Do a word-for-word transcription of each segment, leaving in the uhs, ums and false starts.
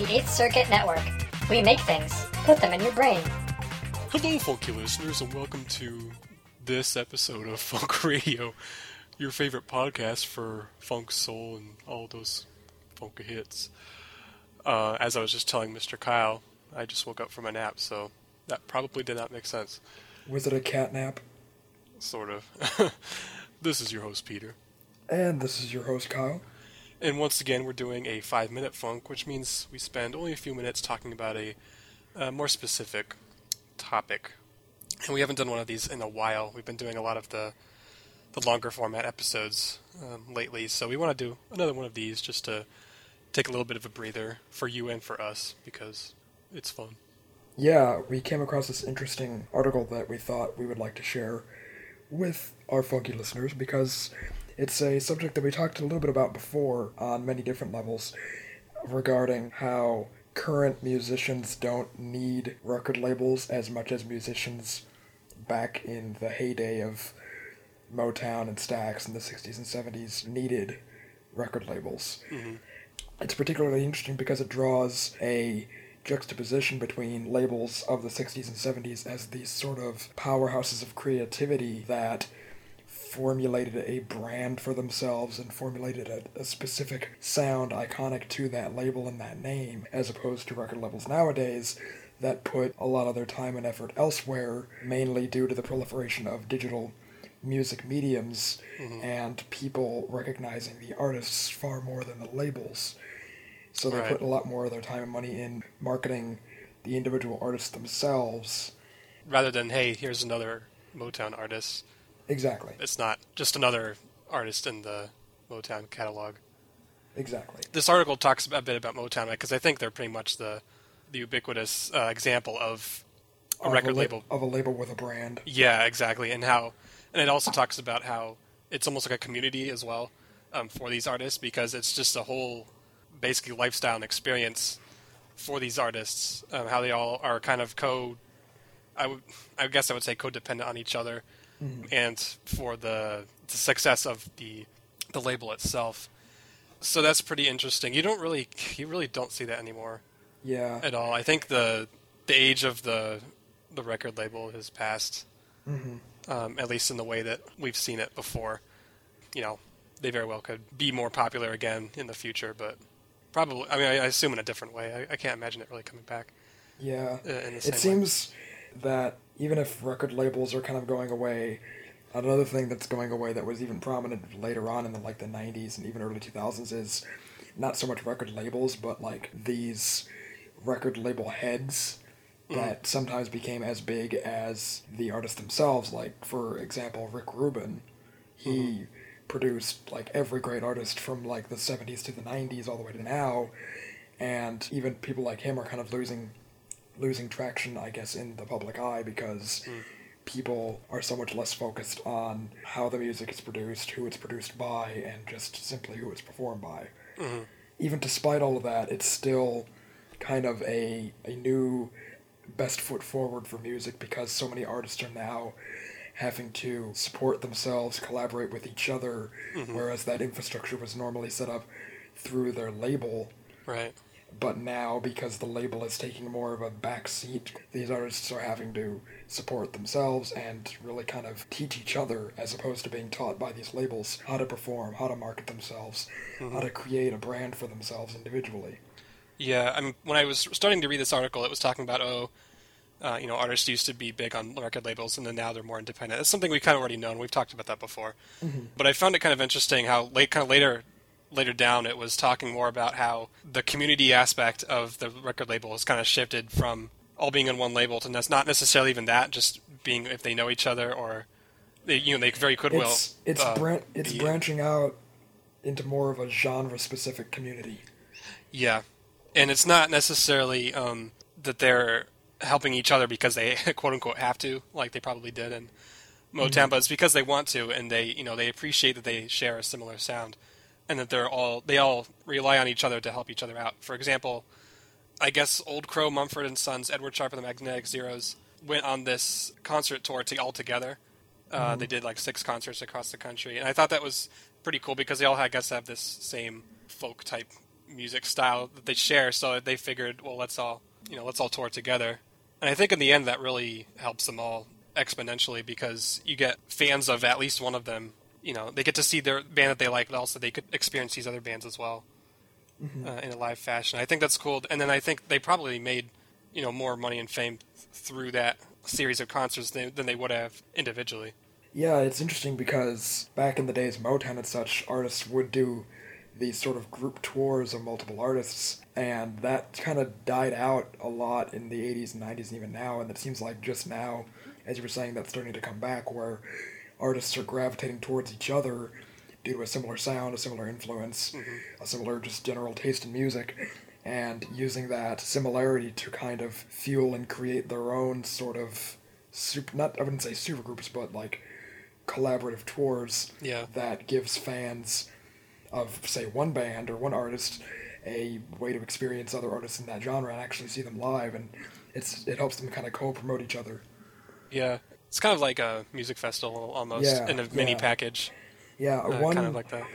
the Eighth Circuit Network. We make things, put them in your brain. Hello, funky listeners, and welcome to this episode of Funk Radio, your favorite podcast for funk, soul, and all those funky hits. Uh, as I was just telling Mister Kyle, I just woke up from a nap, so that probably did not make sense. Was it a cat nap? Sort of. This is your host, Peter. And this is your host, Kyle. And once again, we're doing a five-minute funk, which means we spend only a few minutes talking about a, a more specific topic. And we haven't done one of these in a while. We've been doing a lot of the, the longer format episodes um, lately, so we want to do another one of these just to take a little bit of a breather for you and for us, because it's fun. Yeah, we came across this interesting article that we thought we would like to share with our funky listeners, because it's a subject that we talked a little bit about before on many different levels regarding how current musicians don't need record labels as much as musicians back in the heyday of Motown and Stax in the sixties and seventies needed record labels. Mm-hmm. It's particularly interesting because it draws a juxtaposition between labels of the sixties and seventies as these sort of powerhouses of creativity that formulated a brand for themselves and formulated a, a specific sound iconic to that label and that name, as opposed to record labels nowadays that put a lot of their time and effort elsewhere, mainly due to the proliferation of digital music mediums mm-hmm. and people recognizing the artists far more than the labels. So they right. put a lot more of their time and money in marketing the individual artists themselves. Rather than, hey, here's another Motown artist. Exactly. It's not just another artist in the Motown catalog. Exactly. This article talks a bit about Motown, because I think they're pretty much the, the ubiquitous uh, example of a of record a la- label. Of a label with a brand. Yeah, exactly. And how, and it also talks about how it's almost like a community as well um, for these artists, because it's just a whole basically lifestyle and experience for these artists, um, how they all are kind of co, I would, I guess I would say codependent on each other mm. and for the, the success of the, the label itself. So that's pretty interesting. You don't really, you really don't see that anymore. Yeah. At all. I think the, the age of the, the record label has passed, mm-hmm. um, at least in the way that we've seen it before. You know, they very well could be more popular again in the future, but probably. I mean, I assume in a different way. I, I can't imagine it really coming back. Yeah. In the same it seems way. That even if record labels are kind of going away, another thing that's going away that was even prominent later on in the, like the nineties and even early two thousands is not so much record labels, but like these record label heads mm-hmm. that sometimes became as big as the artists themselves. Like, for example, Rick Rubin. He... Mm-hmm. produced like every great artist from like the seventies to the nineties all the way to now, and even people like him are kind of losing losing traction, I guess, in the public eye, because mm. people are so much less focused on how the music is produced, who it's produced by, and just simply who it's performed by. Mm-hmm. Even despite all of that, it's still kind of a a new best foot forward for music, because so many artists are now having to support themselves, collaborate with each other, mm-hmm. whereas that infrastructure was normally set up through their label. Right. But now, because the label is taking more of a back seat, these artists are having to support themselves and really kind of teach each other, as opposed to being taught by these labels, how to perform, how to market themselves, mm-hmm. how to create a brand for themselves individually. Yeah, I mean, when I was starting to read this article, it was talking about, oh, Uh, you know, artists used to be big on record labels, and then now they're more independent. It's something we kind of already known. We've talked about that before. Mm-hmm. But I found it kind of interesting how late, kind of later, later down, it was talking more about how the community aspect of the record label has kind of shifted from all being on one label to not necessarily even that, just being if they know each other or they, you know, they very could will. It's it's, uh, bran- it's branching out into more of a genre-specific community. Yeah, and it's not necessarily um, that they're helping each other because they quote unquote have to, like they probably did in Motown, mm-hmm. but it's because they want to, and they, you know, they appreciate that they share a similar sound, and that they're all they all rely on each other to help each other out. For example, I guess Old Crow, Mumford and Sons, Edward Sharpe and the Magnetic Zeros went on this concert tour to all together. Mm-hmm. Uh, they did like six concerts across the country, and I thought that was pretty cool because they all, I guess, have this same folk type music style that they share. So they figured, well, let's all, you know, let's all tour together. And I think in the end that really helps them all exponentially, because you get fans of at least one of them, you know, they get to see their band that they like, but also they could experience these other bands as well. Mm-hmm. Uh, in a live fashion. I think that's cool. And then I think they probably made, you know, more money and fame th- through that series of concerts than, than they would have individually. Yeah, it's interesting because back in the days, Motown and such, artists would do these sort of group tours of multiple artists, and that kind of died out a lot in the eighties and nineties and even now, and it seems like just now, as you were saying, that's starting to come back, where artists are gravitating towards each other due to a similar sound, a similar influence, mm-hmm. a similar just general taste in music, and using that similarity to kind of fuel and create their own sort of, super, not I wouldn't say supergroups, but like collaborative tours yeah. that gives fans of, say, one band or one artist a way to experience other artists in that genre and actually see them live, and it's it helps them kind of co-promote each other. Yeah, it's kind of like a music festival almost, yeah, in a mini yeah. package. Yeah, uh, one, kind of like that.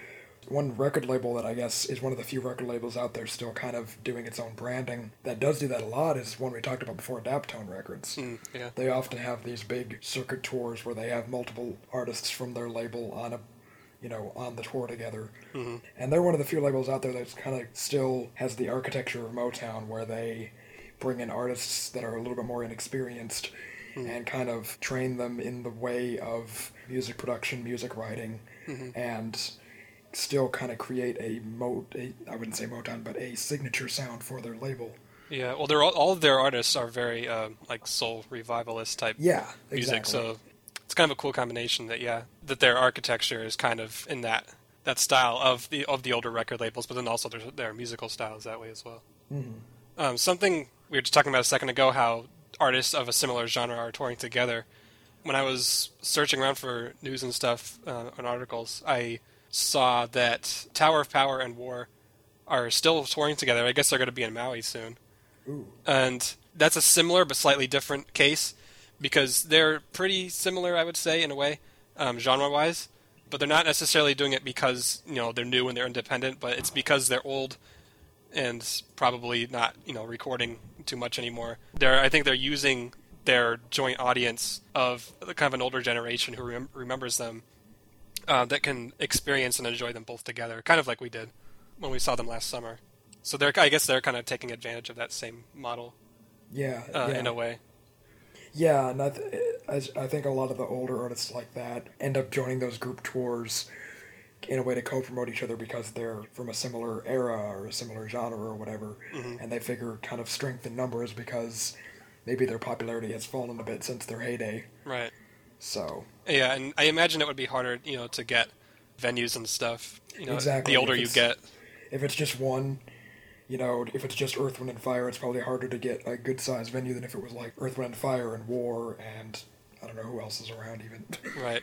One record label that I guess is one of the few record labels out there still kind of doing its own branding that does do that a lot is one we talked about before, Daptone Records. Mm, yeah. They often have these big circuit tours where they have multiple artists from their label on a, you know, on the tour together. Mm-hmm. And they're one of the few labels out there that kind of still has the architecture of Motown, where they bring in artists that are a little bit more inexperienced mm-hmm. and kind of train them in the way of music production, music writing, mm-hmm. and still kind of create a, mo- a, I wouldn't say Motown, but a signature sound for their label. Yeah, well, they're all, all of their artists are very, uh, like, soul revivalist type yeah, music, exactly. So it's kind of a cool combination that, yeah, that their architecture is kind of in that that style of the of the older record labels, but then also their, their musical styles that way as well. Mm-hmm. Um, something we were just talking about a second ago, how artists of a similar genre are touring together. When I was searching around for news and stuff uh, on articles, I saw that Tower of Power and War are still touring together. I guess they're going to be in Maui soon. Ooh. And that's a similar but slightly different case, because they're pretty similar, I would say, in a way, um, genre-wise. But they're not necessarily doing it because, you know, they're new and they're independent, but it's because they're old and probably not, you know, recording too much anymore. They're, I think they're using their joint audience of kind of an older generation who rem- remembers them, uh, that can experience and enjoy them both together, kind of like we did when we saw them last summer. So they're, I guess they're kind of taking advantage of that same model. Yeah, uh, yeah. in a way. Yeah, and I, th- I think a lot of the older artists like that end up joining those group tours in a way to co-promote each other because they're from a similar era or a similar genre or whatever, mm-hmm. and they figure kind of strength in numbers because maybe their popularity has fallen a bit since their heyday. Right. So. Yeah, and I imagine it would be harder, you know, to get venues and stuff, you know, exactly. the older you get. If it's just one, you know, if it's just Earth, Wind, and Fire, it's probably harder to get a good-sized venue than if it was like Earth, Wind, and Fire and War and I don't know who else is around even. Right.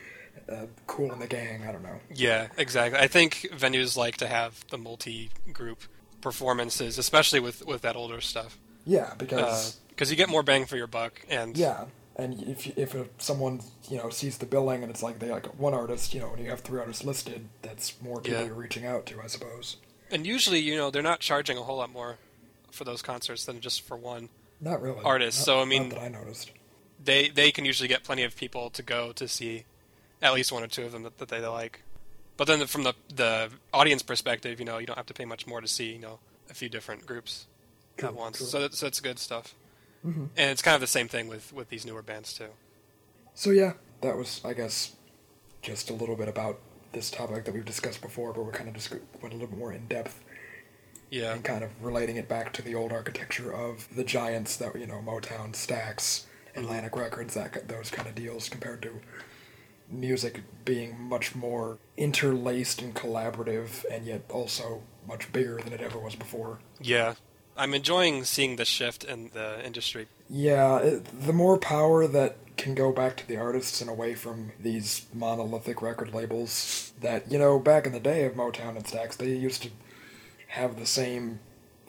uh, Kool and the Gang, I don't know. Yeah, exactly. I think venues like to have the multi-group performances, especially with, with that older stuff. Yeah, because... Uh, Because you get more bang for your buck, and yeah, and if if someone you know sees the billing and it's like they like one artist, you know, and you have three artists listed, that's more people yeah. you're reaching out to, I suppose. And usually, you know, they're not charging a whole lot more for those concerts than just for one. Not really. Artist, not, so I mean, not that I noticed. They they can usually get plenty of people to go to see at least one or two of them that, that they like. But then from the the audience perspective, you know, you don't have to pay much more to see you know a few different groups true, at once. True. So that, so that's good stuff. Mm-hmm. And it's kind of the same thing with, with these newer bands, too. So, yeah, that was, I guess, just a little bit about this topic that we've discussed before, but we kind of just went a little bit more in-depth. Yeah. And kind of relating it back to the old architecture of the giants that, you know, Motown, Stax, Atlantic mm-hmm. Records, that those kind of deals, compared to music being much more interlaced and collaborative, and yet also much bigger than it ever was before. Yeah. I'm enjoying seeing the shift in the industry. Yeah, it, the more power that can go back to the artists and away from these monolithic record labels that, you know, back in the day of Motown and Stax, they used to have the same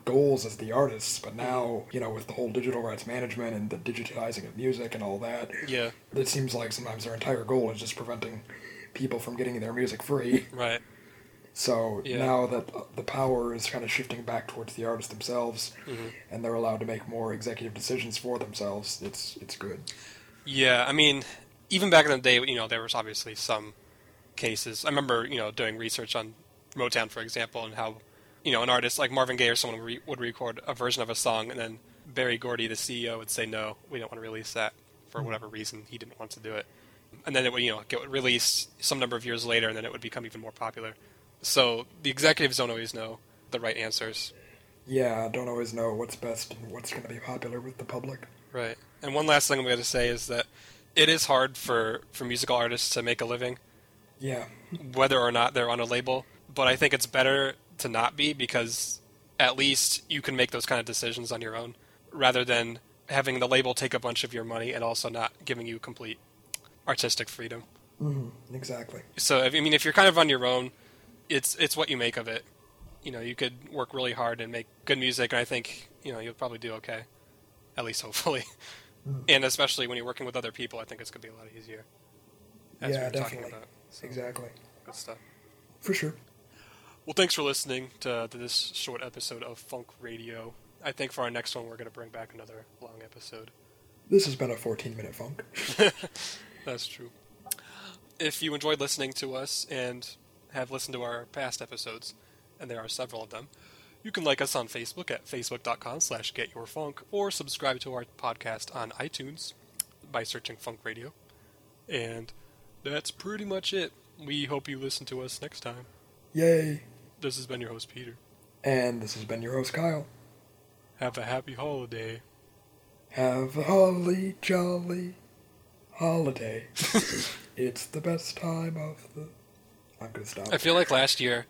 goals as the artists, but now, you know, with the whole digital rights management and the digitizing of music and all that, yeah, it seems like sometimes their entire goal is just preventing people from getting their music free. Right. So yeah. now that the power is kind of shifting back towards the artists themselves, mm-hmm. and they're allowed to make more executive decisions for themselves, it's it's good. Yeah, I mean, even back in the day, you know, there was obviously some cases. I remember, you know, doing research on Motown, for example, and how, you know, an artist like Marvin Gaye or someone re- would record a version of a song, and then Barry Gordy, the C E O, would say, no, we don't want to release that for whatever reason. He didn't want to do it. And then it would, you know, get released some number of years later, and then it would become even more popular. So the executives don't always know the right answers. Yeah, don't always know what's best and what's going to be popular with the public. Right. And one last thing I'm going to say is that it is hard for, for musical artists to make a living. Yeah. Whether or not they're on a label. But I think it's better to not be, because at least you can make those kind of decisions on your own, rather than having the label take a bunch of your money and also not giving you complete artistic freedom. Mm-hmm. Exactly. So, I mean, if you're kind of on your own, it's it's what you make of it. You know, you could work really hard and make good music, and I think, you know, you'll probably do okay. At least hopefully. Mm. And especially when you're working with other people, I think it's going to be a lot easier. As yeah, we were definitely. About. So, exactly. Good stuff. For sure. Well, thanks for listening to, to this short episode of Funk Radio. I think for our next one, we're going to bring back another long episode. This has been a fourteen-minute funk. That's true. If you enjoyed listening to us and have listened to our past episodes, and there are several of them, you can like us on Facebook at facebook.com slash getyourfunk, or subscribe to our podcast on iTunes by searching Funk Radio. And that's pretty much it. We hope you listen to us next time. Yay! This has been your host, Peter. And this has been your host, Kyle. Have a happy holiday. Have a holly jolly holiday. It's the best time of the... I'm going to stop. I feel like last year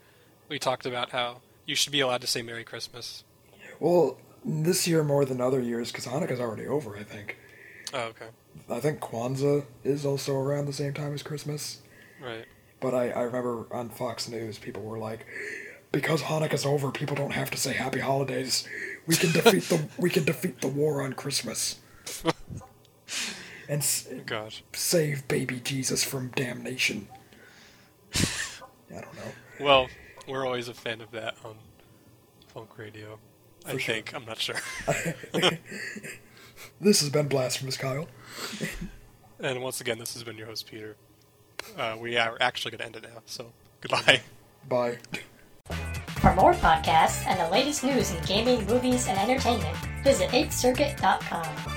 we talked about how you should be allowed to say Merry Christmas. Well, this year more than other years, because Hanukkah's already over, I think. Oh, okay. I think Kwanzaa is also around the same time as Christmas. Right. But I, I remember on Fox News, people were like, because Hanukkah's over, people don't have to say Happy Holidays. We can defeat the we can defeat the war on Christmas. And s- God. Save baby Jesus from damnation. I don't know. Well, we're always a fan of that on Funk Radio. For I sure. think. I'm not sure. This has been Blasphemous Kyle. And once again, this has been your host, Peter. Uh, we are actually going to end it now, so goodbye. Bye. For more podcasts and the latest news in gaming, movies, and entertainment, visit eighth circuit dot com.